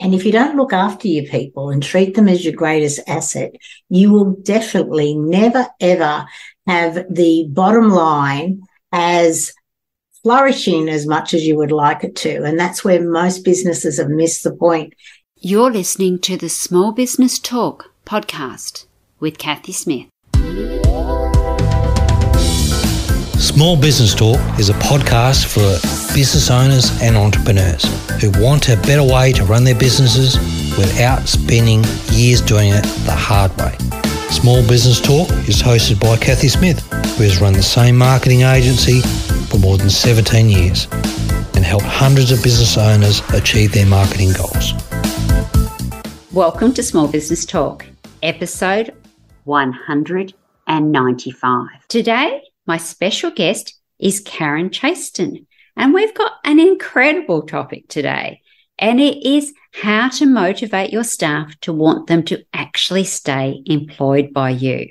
And if you don't look after your people and treat them as your greatest asset, you will definitely never, ever have the bottom line as flourishing as much as you would like it to. And that's where most businesses have missed the point. You're listening to the Small Business Talk podcast with Cathy Smith. Small Business Talk is a podcast for business owners and entrepreneurs who want a better way to run their businesses without spending years doing it the hard way. Small Business Talk is hosted by Cathy Smith, who has run the same marketing agency for more than 17 years and helped hundreds of business owners achieve their marketing goals. Welcome to Small Business Talk, episode 195. Today, my special guest is Karen Chaston, and we've got an incredible topic today, and it is how to motivate your staff to want them to actually stay employed by you.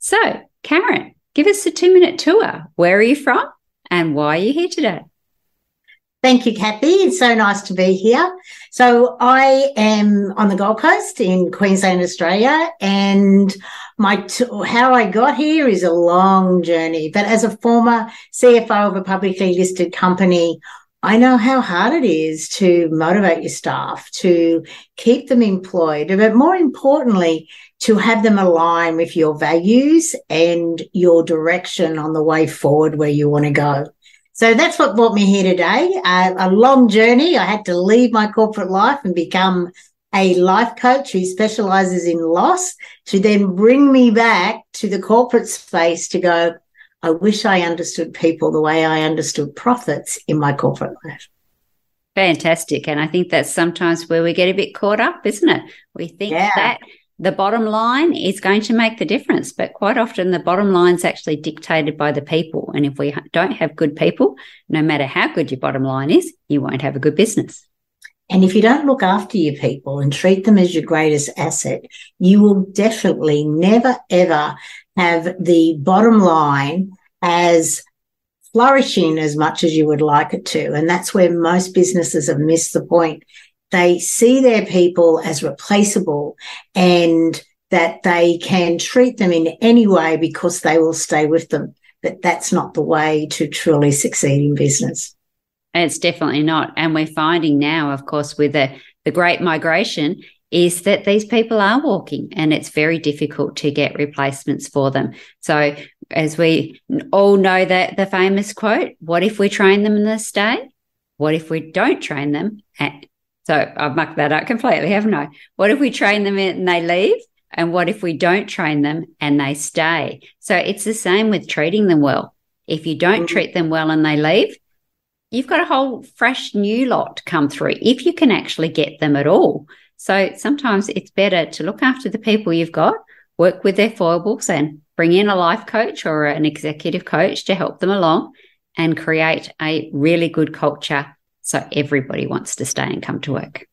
So, Karen, give us a 2-minute tour. Where are you from and why are you here today? Thank you, Cathy. It's so nice to be here. So I am on the Gold Coast in Queensland, Australia, and how I got here is a long journey. But as a former CFO of a publicly listed company, I know how hard it is to motivate your staff, to keep them employed, but more importantly, to have them align with your values and your direction on the way forward where you want to go. So that's what brought me here today, a long journey. I had to leave my corporate life and become a life coach who specialises in loss to then bring me back to the corporate space to go, I wish I understood people the way I understood profits in my corporate life. Fantastic. And I think that's sometimes where we get a bit caught up, isn't it? We think that the bottom line is going to make the difference, but quite often the bottom line is actually dictated by the people. And if we don't have good people, no matter how good your bottom line is, you won't have a good business. And if you don't look after your people and treat them as your greatest asset, you will definitely never, ever have the bottom line as flourishing as much as you would like it to. And that's where most businesses have missed the point. They see their people as replaceable and that they can treat them in any way because they will stay with them. But that's not the way to truly succeed in business. And it's definitely not. And we're finding now, of course, with the great migration is that these people are walking and it's very difficult to get replacements for them. So as we all know that the famous quote, what if we train them and they stay? What if we don't train them? So I've mucked that up completely, haven't I? What if we train them and they leave? And what if we don't train them and they stay? So it's the same with treating them well. If you don't treat them well and they leave, you've got a whole fresh new lot come through if you can actually get them at all. So sometimes it's better to look after the people you've got, work with their foibles and bring in a life coach or an executive coach to help them along and create a really good culture so everybody wants to stay and come to work.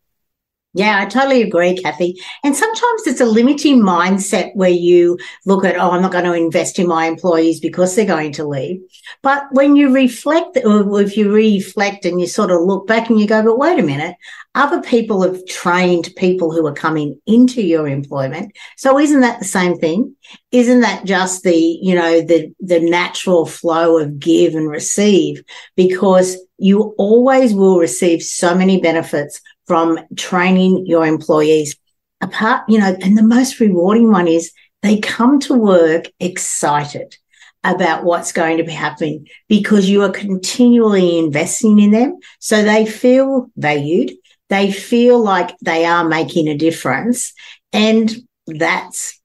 Yeah, I totally agree, Cathy. And sometimes it's a limiting mindset where you look at, I'm not going to invest in my employees because they're going to leave. But when you reflect, or if you reflect and you sort of look back and you go, but wait a minute, other people have trained people who are coming into your employment. So isn't that the same thing? Isn't that just the, you know, the natural flow of give and receive? Because you always will receive so many benefits from training your employees. Apart, you know, and the most rewarding one is they come to work excited about what's going to be happening because you are continually investing in them. So they feel valued. They feel like they are making a difference. And that's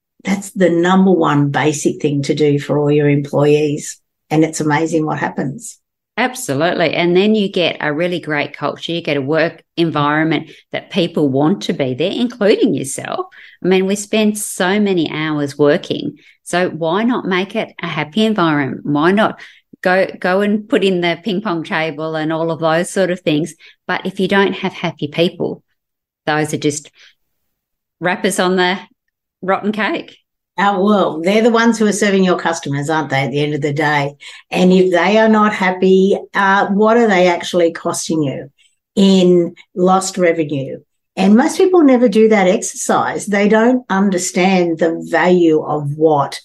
the number one basic thing to do for all your employees. And it's amazing what happens. Absolutely. And then you get a really great culture. You get a work environment that people want to be there, including yourself. I mean, we spend so many hours working. So why not make it a happy environment? Why not go and put in the ping pong table and all of those sort of things? But if you don't have happy people, those are just wrappers on the rotten cake. Oh, well, they're the ones who are serving your customers, aren't they, at the end of the day? And if they are not happy, what are they actually costing you in lost revenue, And most people never do that exercise. They don't understand the value of what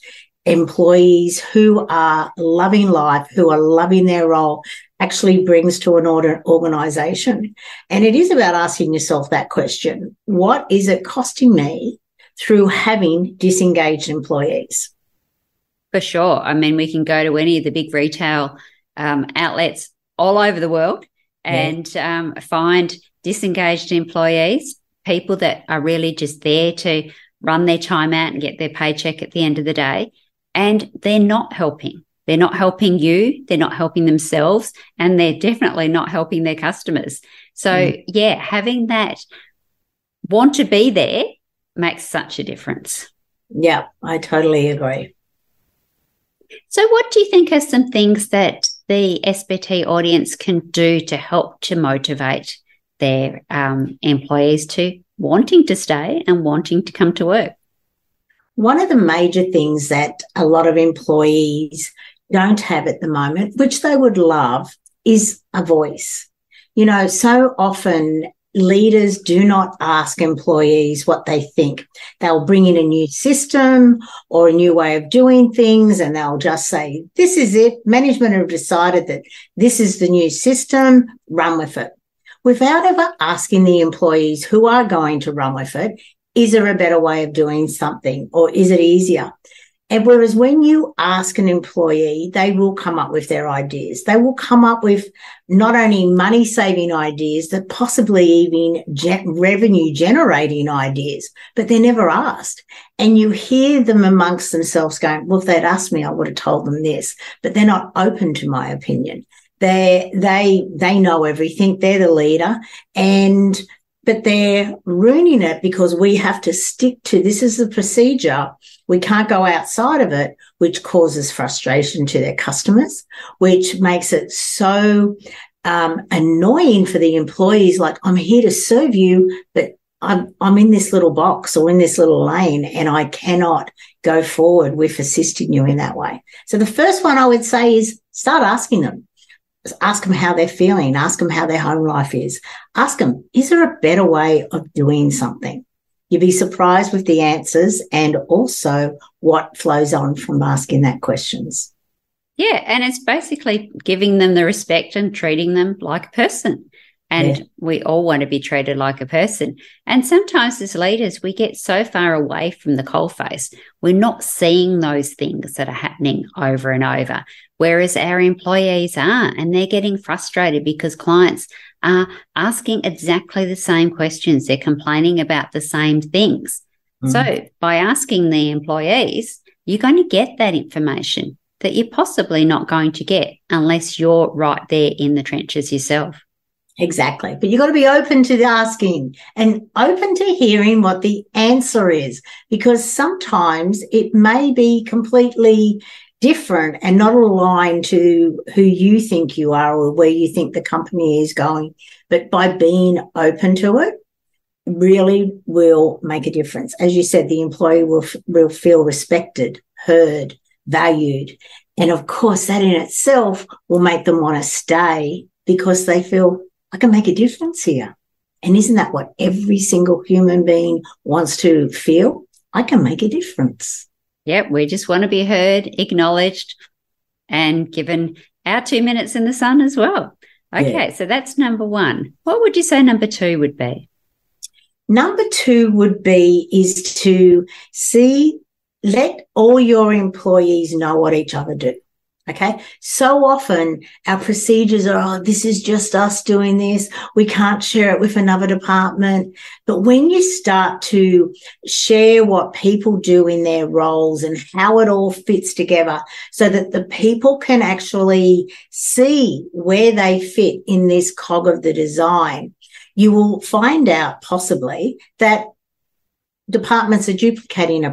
employees who are loving life, who are loving their role, actually brings to an organisation. And it is about asking yourself that question. What is it costing me through having disengaged employees? For sure. I mean, we can go to any of the big retail outlets all over the world and find disengaged employees, people that are really just there to run their time out and get their paycheck at the end of the day. And they're not helping. They're not helping you. They're not helping themselves. And they're definitely not helping their customers. So, yeah, having that want to be there makes such a difference. Yeah, I totally agree. So what do you think are some things that the SBT audience can do to help to motivate their employees to wanting to stay and wanting to come to work? One of the major things that a lot of employees don't have at the moment, which they would love, is a voice. You know, so often leaders do not ask employees what they think. They'll bring in a new system or a new way of doing things and they'll just say, this is it. Management have decided that this is the new system. Run with it. Without ever asking the employees who are going to run with it, is there a better way of doing something or is it easier? And whereas when you ask an employee, they will come up with their ideas. They will come up with not only money-saving ideas, but possibly even revenue-generating ideas, but they're never asked. And you hear them amongst themselves going, well, if they'd asked me, I would have told them this, but they're not open to my opinion. They know everything. They're the leader. But they're ruining it because we have to stick to this is the procedure. We can't go outside of it, which causes frustration to their customers, which makes it so annoying for the employees. Like, I'm here to serve you, but I'm in this little box or in this little lane and I cannot go forward with assisting you in that way. So the first one I would say is start asking them. Ask them how they're feeling. Ask them how their home life is. Ask them, is there a better way of doing something? You'd be surprised with the answers and also what flows on from asking that questions. Yeah, and it's basically giving them the respect and treating them like a person. And we all want to be treated like a person. And sometimes as leaders, we get so far away from the coalface. We're not seeing those things that are happening over and over, whereas our employees are, and they're getting frustrated because clients are asking exactly the same questions. They're complaining about the same things. Mm. So by asking the employees, you're going to get that information that you're possibly not going to get unless you're right there in the trenches yourself. Exactly. But you've got to be open to the asking and open to hearing what the answer is, because sometimes it may be completely different and not aligned to who you think you are or where you think the company is going. But by being open to it really will make a difference. As you said, the employee will feel respected, heard, valued. And, of course, that in itself will make them want to stay because they feel I can make a difference here. And isn't that what every single human being wants to feel? I can make a difference. Yep, we just want to be heard, acknowledged, and given our 2 minutes in the sun as well. Okay, so that's number one. What would you say number two would be? Number two would be is to let all your employees know what each other do. Okay, so often our procedures are, this is just us doing this. We can't share it with another department. But when you start to share what people do in their roles and how it all fits together so that the people can actually see where they fit in this cog of the design, you will find out possibly that departments are duplicating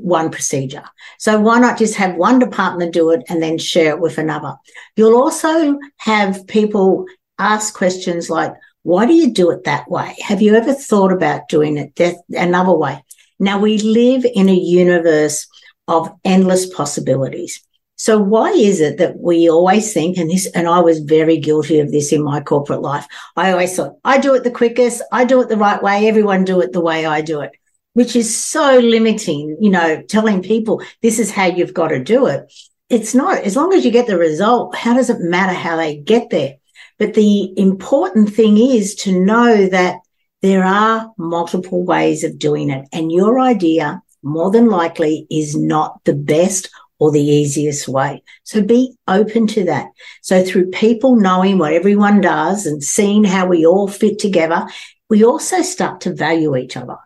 one procedure. So why not just have one department do it and then share it with another? You'll also have people ask questions like, why do you do it that way? Have you ever thought about doing it another way? Now, we live in a universe of endless possibilities. So why is it that we always think, and I was very guilty of this in my corporate life, I always thought, I do it the quickest, I do it the right way, everyone do it the way I do it, which is so limiting, you know, telling people this is how you've got to do it. It's not. As long as you get the result, how does it matter how they get there? But the important thing is to know that there are multiple ways of doing it, and your idea more than likely is not the best or the easiest way. So be open to that. So through people knowing what everyone does and seeing how we all fit together, we also start to value each other.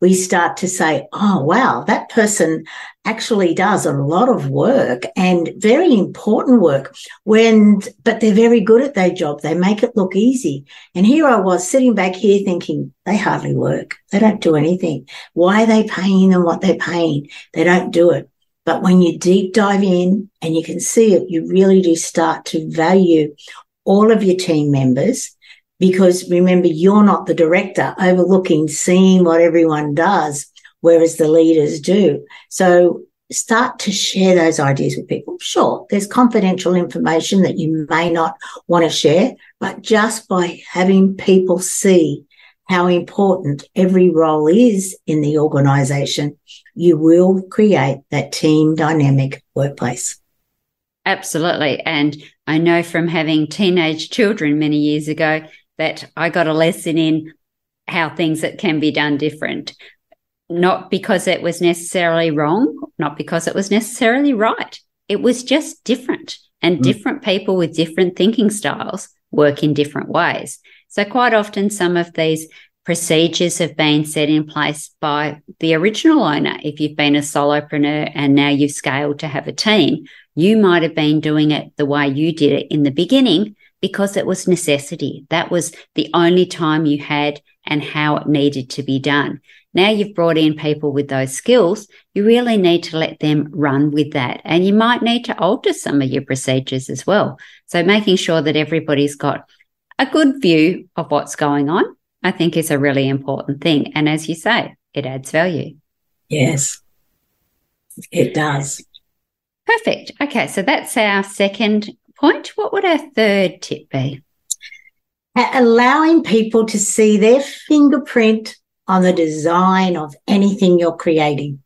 We start to say, oh, wow, that person actually does a lot of work and very important work, but they're very good at their job. They make it look easy. And here I was sitting back here thinking, they hardly work. They don't do anything. Why are they paying them what they're paying? They don't do it. But when you deep dive in and you can see it, you really do start to value all of your team members. Because remember, you're not the director overlooking, seeing what everyone does, whereas the leaders do. So start to share those ideas with people. Sure, there's confidential information that you may not want to share, but just by having people see how important every role is in the organisation, you will create that team dynamic workplace. Absolutely. And I know from having teenage children many years ago, that I got a lesson in how things that can be done different, not because it was necessarily wrong, not because it was necessarily right. It was just different, and different people with different thinking styles work in different ways. So quite often some of these procedures have been set in place by the original owner. If you've been a solopreneur and now you've scaled to have a team, you might have been doing it the way you did it in the beginning, because it was necessity. That was the only time you had and how it needed to be done. Now you've brought in people with those skills, you really need to let them run with that. And you might need to alter some of your procedures as well. So making sure that everybody's got a good view of what's going on, I think, is a really important thing. And as you say, it adds value. Yes, it does. Perfect. Okay, so that's our second point. What would our third tip be? Allowing people to see their fingerprint on the design of anything you're creating.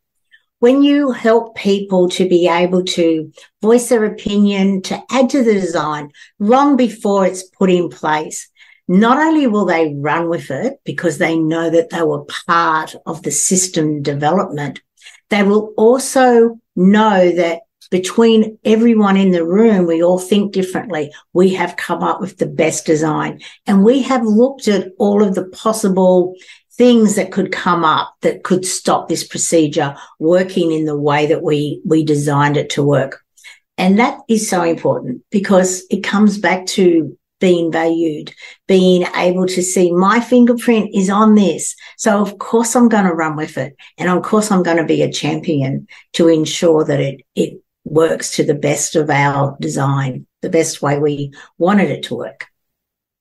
When you help people to be able to voice their opinion, to add to the design long before it's put in place, not only will they run with it because they know that they were part of the system development, they will also know that between everyone in the room, we all think differently. We have come up with the best design, and we have looked at all of the possible things that could come up that could stop this procedure working in the way that we designed it to work. And that is so important, because it comes back to being valued, being able to see my fingerprint is on this. So of course I'm going to run with it, and of course I'm going to be a champion to ensure that it works to the best of our design, the best way we wanted it to work.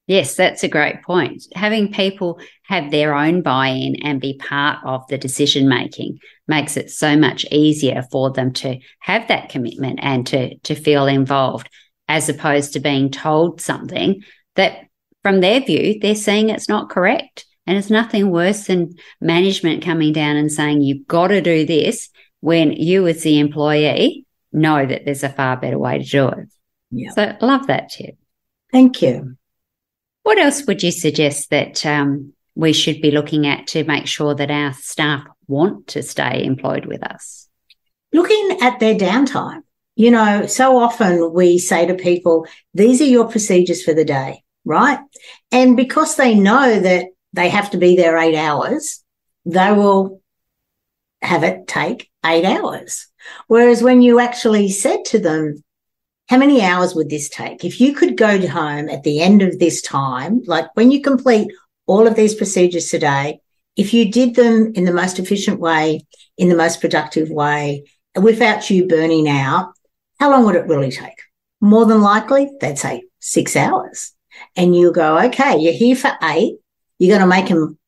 Yes, that's a great point. Having people have their own buy-in and be part of the decision-making makes it so much easier for them to have that commitment and to feel involved, as opposed to being told something that, from their view, they're seeing it's not correct. And it's nothing worse than management coming down and saying, you've got to do this, when you as the employee know that there's a far better way to do it. Yeah. So love that tip. Thank you. What else would you suggest that we should be looking at to make sure that our staff want to stay employed with us? Looking at their downtime. You know, so often we say to people, these are your procedures for the day, right? And because they know that they have to be there 8 hours, they will have it take 8 hours. Whereas when you actually said to them, how many hours would this take? If you could go home at the end of this time, like when you complete all of these procedures today, if you did them in the most efficient way, in the most productive way, without you burning out, how long would it really take? More than likely, they'd say 6 hours. And you go, okay, you're here for 8. You're going to make them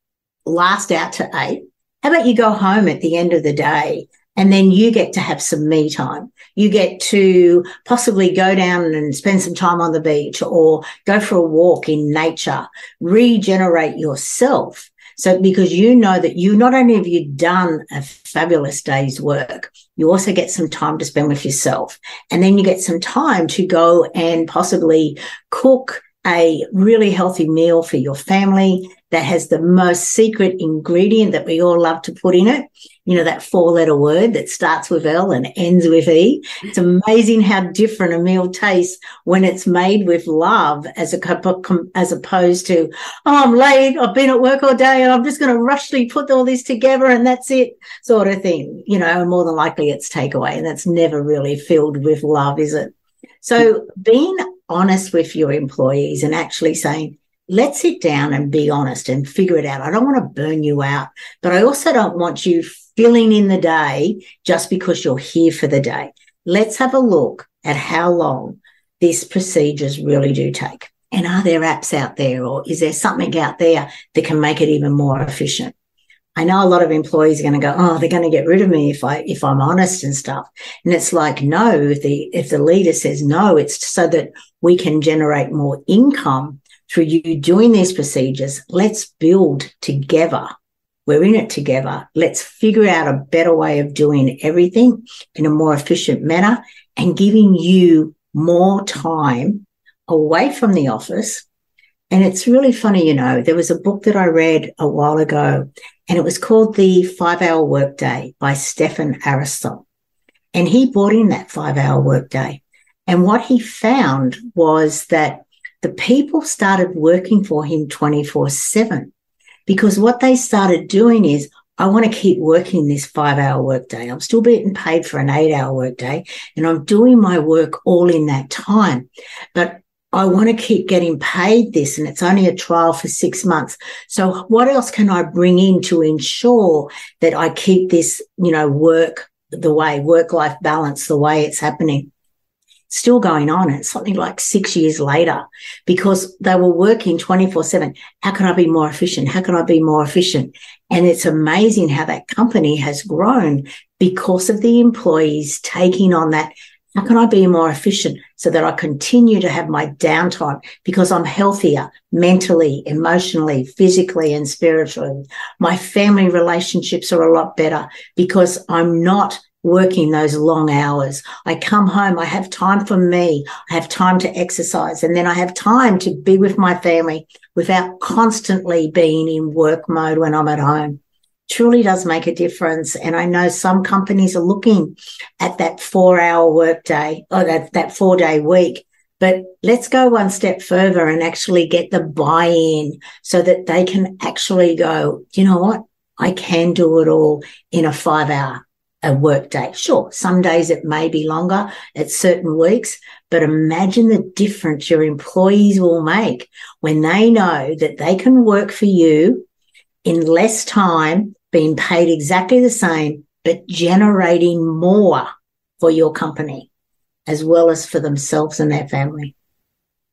last out to 8. How about you go home at the end of the day And then you get to have some me time. You get to possibly go down and spend some time on the beach or go for a walk in nature, regenerate yourself. So because you know that you not only have you done a fabulous day's work, you also get some time to spend with yourself. And then you get some time to go and possibly cook a really healthy meal for your family that has the most secret ingredient that we all love to put in it. You know, that four-letter word that starts with L and ends with E. It's amazing how different a meal tastes when it's made with love as opposed to, oh, I'm late, I've been at work all day and I'm just going to rushly put all this together and that's it sort of thing. You know, more than likely it's takeaway and that's never really filled with love, is it? So being honest with your employees and actually saying, let's sit down and be honest and figure it out. I don't want to burn you out, but I also don't want you filling in the day just because you're here for the day. Let's have a look at how long these procedures really do take. And are there apps out there or is there something out there that can make it even more efficient? I know a lot of employees are going to go, oh, they're going to get rid of me if I'm honest and stuff. And it's like, no, if the leader says no, it's so that we can generate more income through you doing these procedures. Let's build together. We're in it together. Let's figure out a better way of doing everything in a more efficient manner and giving you more time away from the office. And it's really funny, you know, there was a book that I read a while ago and it was called The 5-Hour Workday by Stefan Aristotle. And he brought in that 5-hour workday. And what he found was that the people started working for him 24/7 because what they started doing is, I want to keep working this 5-hour workday. I'm still being paid for an 8-hour workday and I'm doing my work all in that time. But I want to keep getting paid this and it's only a trial for 6 months. So what else can I bring in to ensure that I keep this, you know, work-life balance the way it's happening? Still going on. It's something like 6 years later because they were working 24/7. How can I be more efficient? How can I be more efficient? And it's amazing how that company has grown because of the employees taking on that. How can I be more efficient so that I continue to have my downtime because I'm healthier mentally, emotionally, physically, and spiritually? My family relationships are a lot better because I'm not working those long hours. I come home, I have time for me, I have time to exercise, and then I have time to be with my family without constantly being in work mode when I'm at home. Truly does make a difference. And I know some companies are looking at that 4-hour workday or that 4-day week, but let's go one step further and actually get the buy-in so that they can actually go, you know what? I can do it all in a 5-hour workday. Sure, some days it may be longer at certain weeks, but imagine the difference your employees will make when they know that they can work for you in less time, being paid exactly the same, but generating more for your company as well as for themselves and their family.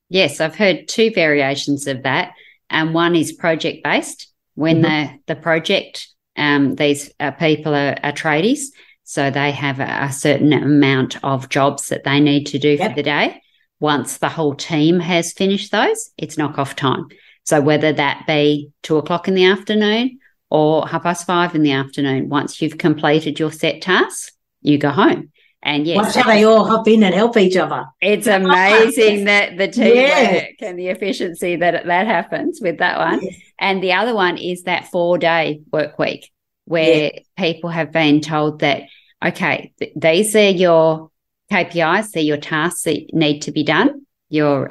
Yes, I've heard two variations of that. And one is project-based. When mm-hmm. the project, these people are tradies, so they have a certain amount of jobs that they need to do yep. for the day. Once the whole team has finished those, it's knock-off time. So whether that be 2:00 in the afternoon or 5:30 in the afternoon, once you've completed your set tasks, you go home. And yes, watch how they all hop in and help each other. It's amazing that the teamwork yes. and the efficiency that happens with that one. Yes. And the other one is that 4-day work week where yes. people have been told that, okay, these are your KPIs, they're your tasks that need to be done, your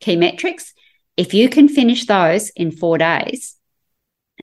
key metrics. If you can finish those in 4 days,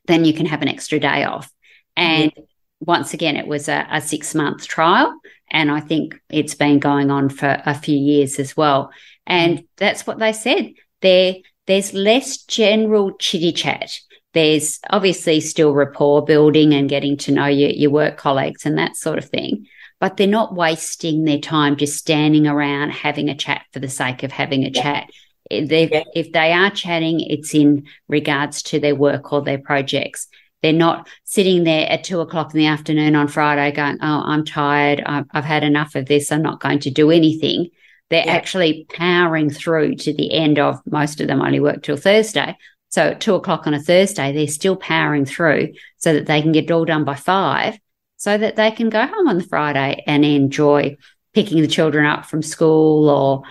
then you can have an extra day off. And yeah. once again, it was a 6-month trial, and I think it's been going on for a few years as well. And that's what they said. There's less general chitty-chat. There's obviously still rapport building and getting to know your work colleagues and that sort of thing, but they're not wasting their time just standing around having a chat for the sake of having a yeah. chat. If they are chatting, it's in regards to their work or their projects. They're not sitting there at 2 o'clock in the afternoon on Friday going, oh, I'm tired, I've had enough of this, I'm not going to do anything. They're actually powering through to the end of, most of them only work till Thursday. So at 2 o'clock on a Thursday, they're still powering through so that they can get it all done by 5, so that they can go home on the Friday and enjoy picking the children up from school or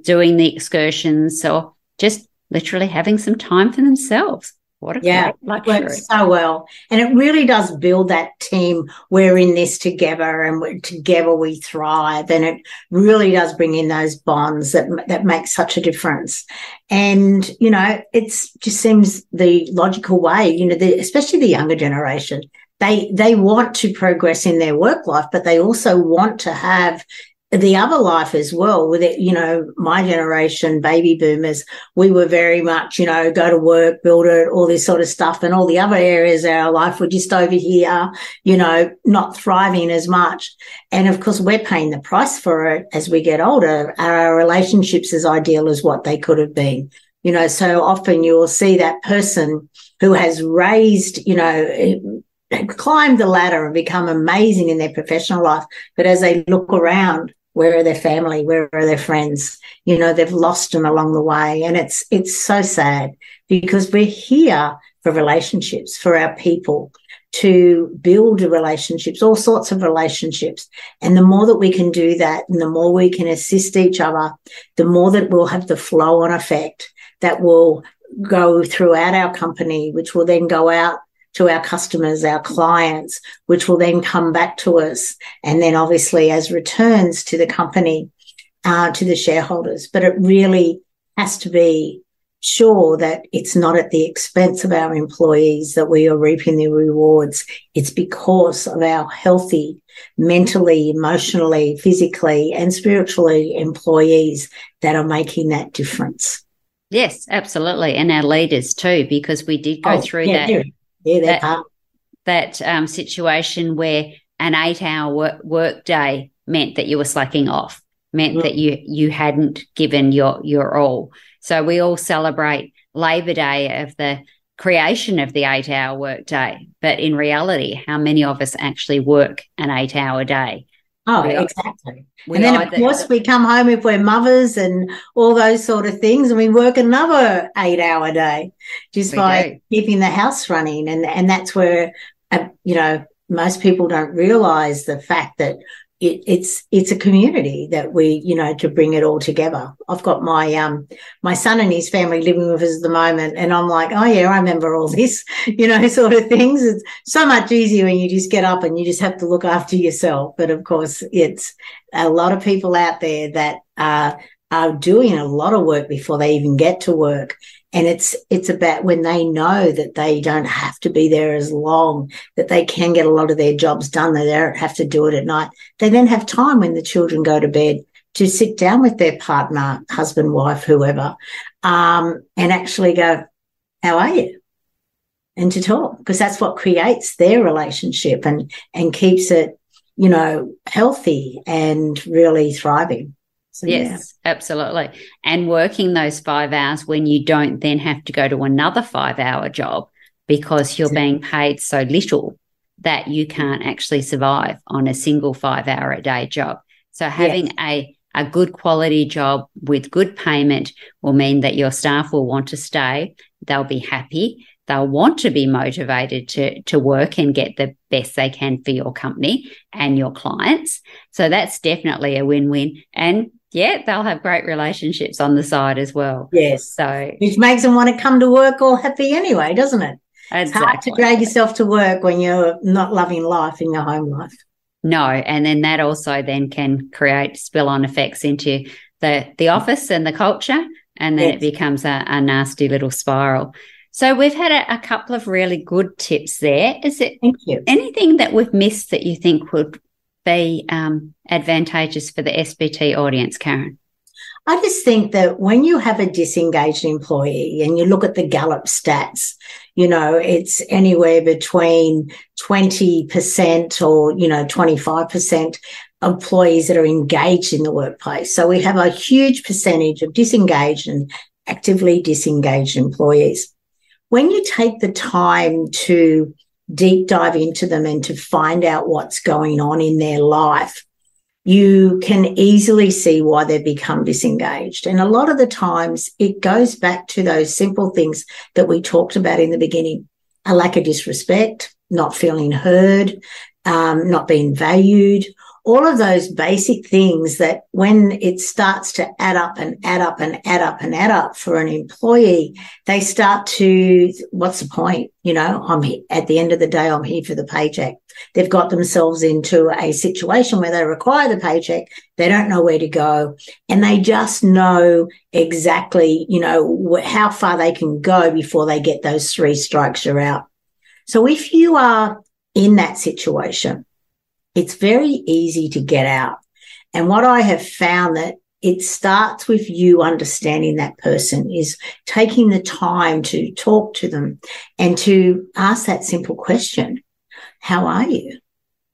doing the excursions or just literally having some time for themselves. What a great luxury. It works so well. And it really does build that team. We're in this together and together we thrive. And it really does bring in those bonds that make such a difference. And, you know, it just seems the logical way, you know, especially the younger generation. They want to progress in their work life, but they also want to have the other life as well. With it, you know, my generation, baby boomers, we were very much, you know, go to work, build it, all this sort of stuff, and all the other areas of our life were just over here, you know, not thriving as much. And of course, we're paying the price for it as we get older. Are our relationships as ideal as what they could have been? You know, so often you will see that person who has raised, you know, climbed the ladder and become amazing in their professional life, but as they look around, where are their family? Where are their friends? You know, they've lost them along the way. And it's so sad, because we're here for relationships, for our people, to build relationships, all sorts of relationships. And the more that we can do that, and the more we can assist each other, the more that we'll have the flow-on effect that will go throughout our company, which will then go out to our customers, our clients, which will then come back to us, and then obviously as returns to the company, to the shareholders. But it really has to be sure that it's not at the expense of our employees that we are reaping the rewards. It's because of our healthy, mentally, emotionally, physically and spiritually employees that are making that difference. Yes, absolutely. And our leaders too, because we did go through that. Yeah, that situation where an 8-hour work day meant that you were slacking off, meant that you hadn't given your all. So we all celebrate Labor Day of the creation of the 8-hour work day. But in reality, how many of us actually work an 8-hour day? Oh, exactly. And then, of course, we come home if we're mothers and all those sort of things, and we work another 8-hour day just by keeping the house running. And that's where, you know, most people don't realise the fact that it's a community that we, you know, to bring it all together. I've got my my son and his family living with us at the moment, and I'm like, oh yeah, I remember all this, you know, sort of things. It's so much easier when you just get up and you just have to look after yourself. But of course, it's a lot of people out there that are doing a lot of work before they even get to work. And it's about when they know that they don't have to be there as long, that they can get a lot of their jobs done, that they don't have to do it at night. They then have time when the children go to bed to sit down with their partner, husband, wife, whoever, and actually go, how are you? And to talk, because that's what creates their relationship and keeps it, you know, healthy and really thriving. So, yes, absolutely. And working those 5 hours when you don't then have to go to another 5-hour job, because you're being paid so little that you can't actually survive on a single 5-hour a day job. So having a good quality job with good payment will mean that your staff will want to stay. They'll be happy. They'll want to be motivated to work and get the best they can for your company and your clients. So that's definitely a win-win. And yeah, they'll have great relationships on the side as well. Yes. So which makes them want to come to work all happy anyway, doesn't it? Exactly. It's hard to drag yourself to work when you're not loving life in your home life. No, and then that also then can create spill-on effects into the office and the culture, and then it becomes a nasty little spiral. So we've had a couple of really good tips there. Is it anything that we've missed that you think would be advantageous for the SBT audience, Karen? I just think that when you have a disengaged employee and you look at the Gallup stats, you know, it's anywhere between 20% or, you know, 25% employees that are engaged in the workplace. So we have a huge percentage of disengaged and actively disengaged employees. when you take the time to deep dive into them and to find out what's going on in their life, you can easily see why they've become disengaged. And a lot of the times it goes back to those simple things that we talked about in the beginning: a lack of disrespect, not feeling heard, not being valued, all of those basic things that when it starts to add up and add up and add up and add up for an employee, they start to, what's the point? You know, I'm here, at the end of the day, I'm here for the paycheck. They've got themselves into a situation where they require the paycheck. They don't know where to go, and they just know exactly, you know, how far they can go before they get those three strikes you're out. So if you are in that situation, it's very easy to get out. And what I have found that it starts with you understanding that person, is taking the time to talk to them and to ask that simple question: how are you?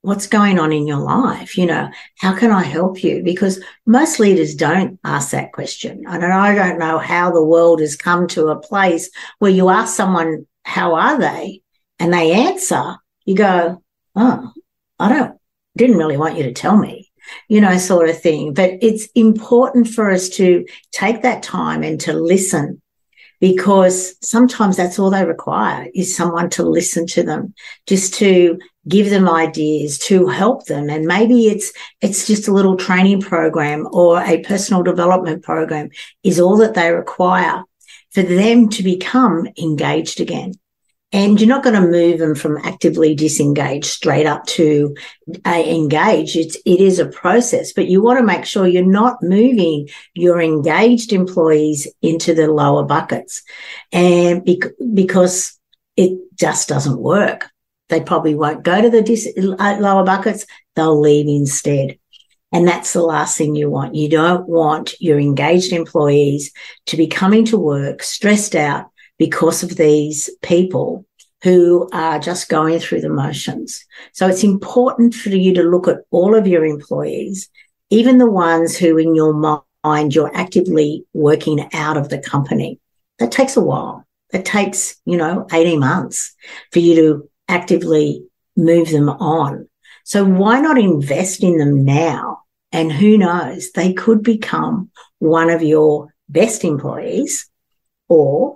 What's going on in your life? You know, how can I help you? Because most leaders don't ask that question. And I don't know how the world has come to a place where you ask someone, how are they? And they answer, you go, oh, I didn't really want you to tell me, you know, sort of thing. But it's important for us to take that time and to listen, because sometimes that's all they require, is someone to listen to them, just to give them ideas, to help them. And maybe it's just a little training program or a personal development program is all that they require for them to become engaged again. And you're not going to move them from actively disengaged straight up to engaged. It is a process, but you want to make sure you're not moving your engaged employees into the lower buckets, and because it just doesn't work. They probably won't go to the lower buckets. They'll leave instead. And that's the last thing you want. You don't want your engaged employees to be coming to work stressed out because of these people who are just going through the motions. So it's important for you to look at all of your employees, even the ones who in your mind you're actively working out of the company. That takes a while. That takes, you know, 18 months for you to actively move them on. So why not invest in them now? And who knows, they could become one of your best employees, or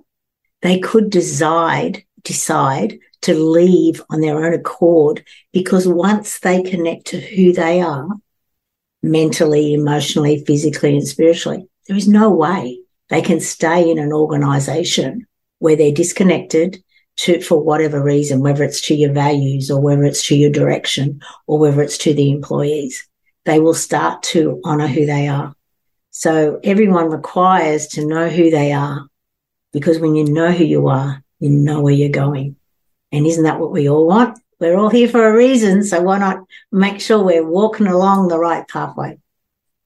they could decide to leave on their own accord, because once they connect to who they are mentally, emotionally, physically and spiritually, there is no way they can stay in an organisation where they're disconnected for whatever reason, whether it's to your values or whether it's to your direction or whether it's to the employees. They will start to honour who they are. So everyone requires to know who they are, because when you know who you are, you know where you're going. And isn't that what we all want? We're all here for a reason, so why not make sure we're walking along the right pathway?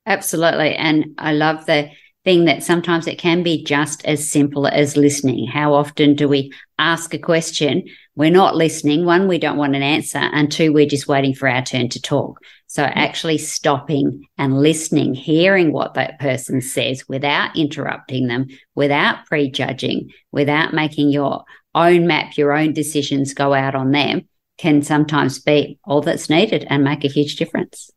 Absolutely. And I love the thing that sometimes it can be just as simple as listening. How often do we ask a question? We're not listening. One, we don't want an answer. And two, we're just waiting for our turn to talk. So actually stopping and listening, hearing what that person says without interrupting them, without prejudging, without making your own map, your own decisions go out on them, can sometimes be all that's needed and make a huge difference.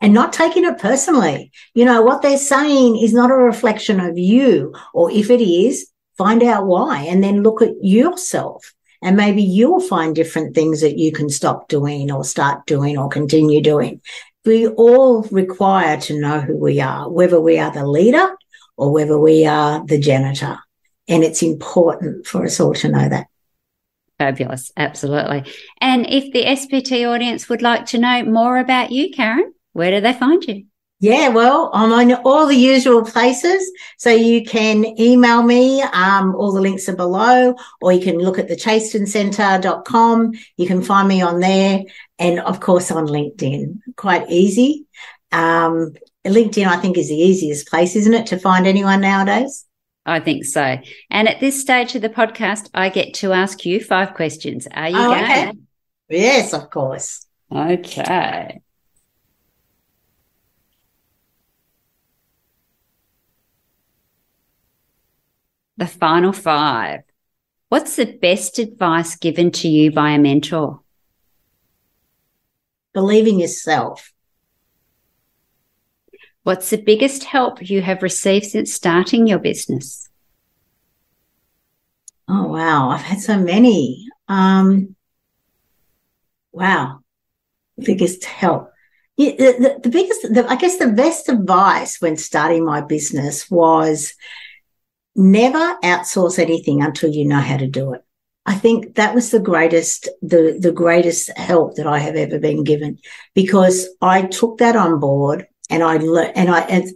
And not taking it personally. You know, what they're saying is not a reflection of you, or if it is, find out why and then look at yourself. And maybe you'll find different things that you can stop doing or start doing or continue doing. We all require to know who we are, whether we are the leader or whether we are the janitor. And it's important for us all to know that. Fabulous. Absolutely. And if the SPT audience would like to know more about you, Karen, where do they find you? Yeah, well, I'm on all the usual places. So you can email me. All the links are below, or you can look at thechastoncentre.com. You can find me on there, and of course on LinkedIn. Quite easy. LinkedIn, I think, is the easiest place, isn't it, to find anyone nowadays? I think so. And at this stage of the podcast, I get to ask you 5 questions. Are you going? Okay. Yes, of course. Okay. The final 5. What's the best advice given to you by a mentor? Believe in yourself. What's the biggest help you have received since starting your business? Oh, wow. I've had so many. Wow. Biggest help. Yeah, the best advice when starting my business was never outsource anything until you know how to do it. I think that was the greatest help that I have ever been given, because I took that on board and I'm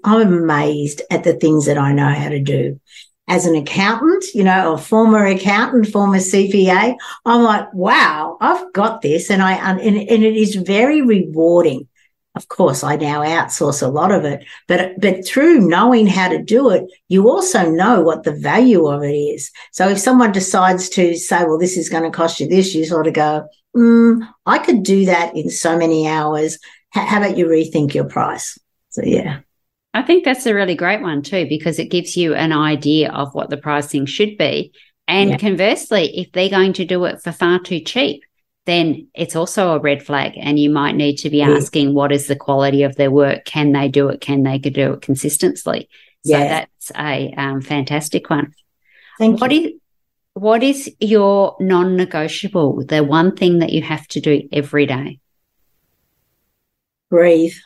amazed at the things that I know how to do. As an accountant, a former accountant, former CPA, I'm like, wow, I've got this. And it is very rewarding. Of course, I now outsource a lot of it, but through knowing how to do it, you also know what the value of it is. So if someone decides to say, well, this is going to cost you this, you sort of go, I could do that in so many hours. How about you rethink your price? So, yeah. I think that's a really great one too, because it gives you an idea of what the pricing should be. And Conversely, if they're going to do it for far too cheap, then it's also a red flag, and you might need to be asking what is the quality of their work? Can they do it? Can they do it consistently? So that's a fantastic one. Thank you. What is your non-negotiable, the one thing that you have to do every day? Breathe.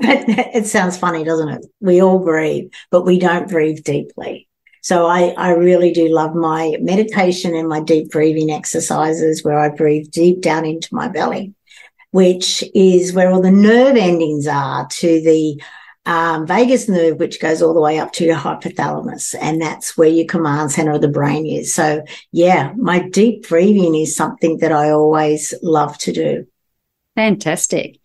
It sounds funny, doesn't it? We all breathe, but we don't breathe deeply. So I really do love my meditation and my deep breathing exercises, where I breathe deep down into my belly, which is where all the nerve endings are to the vagus nerve, which goes all the way up to your hypothalamus. And that's where your command center of the brain is. So, yeah, my deep breathing is something that I always love to do. Fantastic.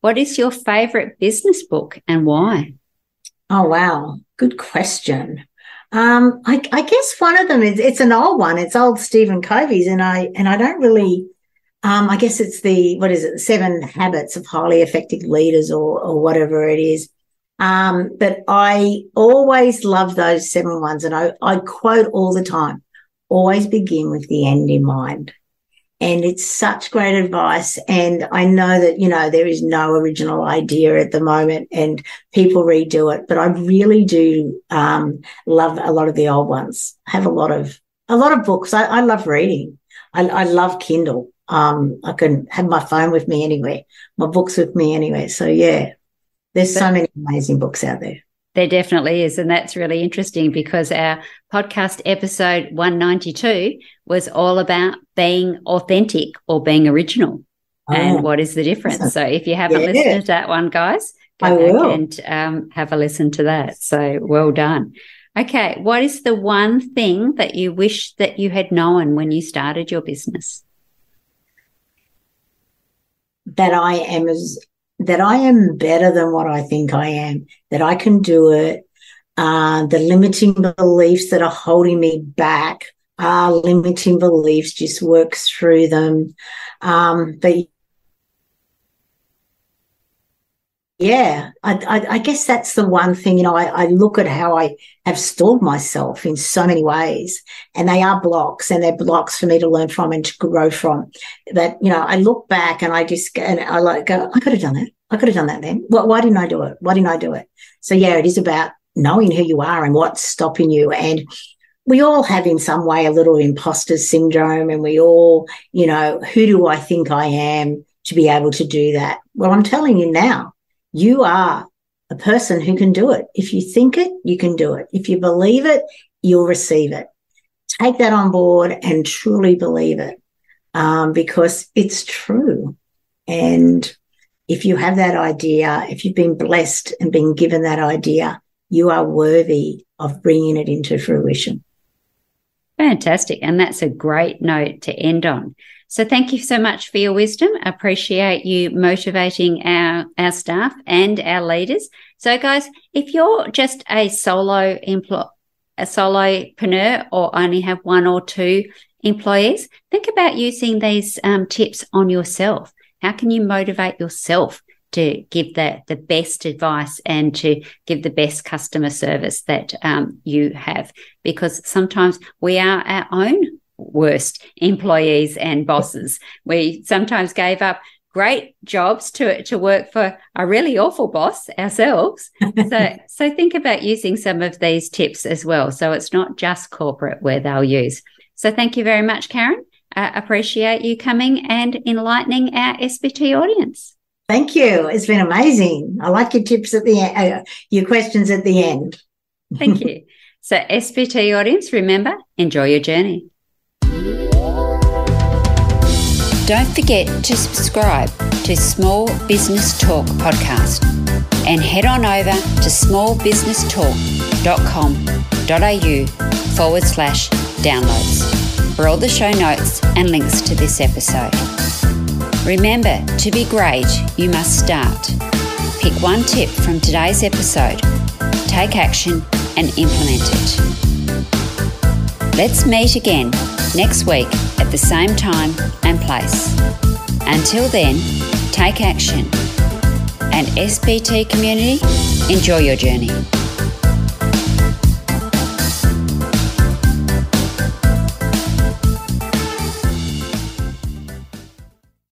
What is your favorite business book and why? Oh, wow. Good question. I guess one of them is, it's an old one. It's old Stephen Covey's, and I don't really, I guess it's the 7 Habits of Highly Effective Leaders or whatever it is. But I always love those 7 ones, and I quote all the time, always begin with the end in mind. And it's such great advice. And I know that, there is no original idea at the moment and people redo it. But I really do love a lot of the old ones. I have a lot of books. I love reading. I love Kindle. I can have my phone with me anywhere, my books with me anywhere. So, yeah, there's so many amazing books out there. There definitely is, and that's really interesting, because our podcast episode 192 was all about being authentic or being original and what is the difference. So if you haven't listened to that one, guys, go back and have a listen to that. So well done. Okay, what is the one thing that you wish that you had known when you started your business? That I am better than what I think I am, that I can do it. The limiting beliefs that are holding me back are limiting beliefs, just work through them. I guess that's the one thing. I look at how I have stalled myself in so many ways, and they are blocks, and they're blocks for me to learn from and to grow from. That, I look back and I go, I could have done that. I could have done that then. Why didn't I do it? Why didn't I do it? So, yeah, it is about knowing who you are and what's stopping you. And we all have in some way a little imposter syndrome, and we all, who do I think I am to be able to do that? Well, I'm telling you now, you are a person who can do it. If you think it, you can do it. If you believe it, you'll receive it. Take that on board and truly believe it, because it's true. And if you have that idea, if you've been blessed and been given that idea, you are worthy of bringing it into fruition. Fantastic. And that's a great note to end on. So thank you so much for your wisdom. I appreciate you motivating our staff and our leaders. So, guys, if you're just a solopreneur or only have 1 or 2 employees, think about using these tips on yourself. How can you motivate yourself to give the best advice and to give the best customer service that you have, because sometimes we are our own worst employees and bosses. We sometimes gave up great jobs to work for a really awful boss ourselves. So think about using some of these tips as well. So it's not just corporate where they'll use. So thank you very much, Karen. Appreciate you coming and enlightening our SBT audience. Thank you. It's been amazing. I like your tips at the end, your questions at the end. Thank you. So SBT audience, remember, enjoy your journey. Don't forget to subscribe to Small Business Talk podcast and head on over to smallbusinesstalk.com.au/downloads for all the show notes and links to this episode. Remember, to be great, you must start. Pick one tip from today's episode, take action and implement it. Let's meet again next week at the same time and place. Until then, take action. And SBT community, enjoy your journey.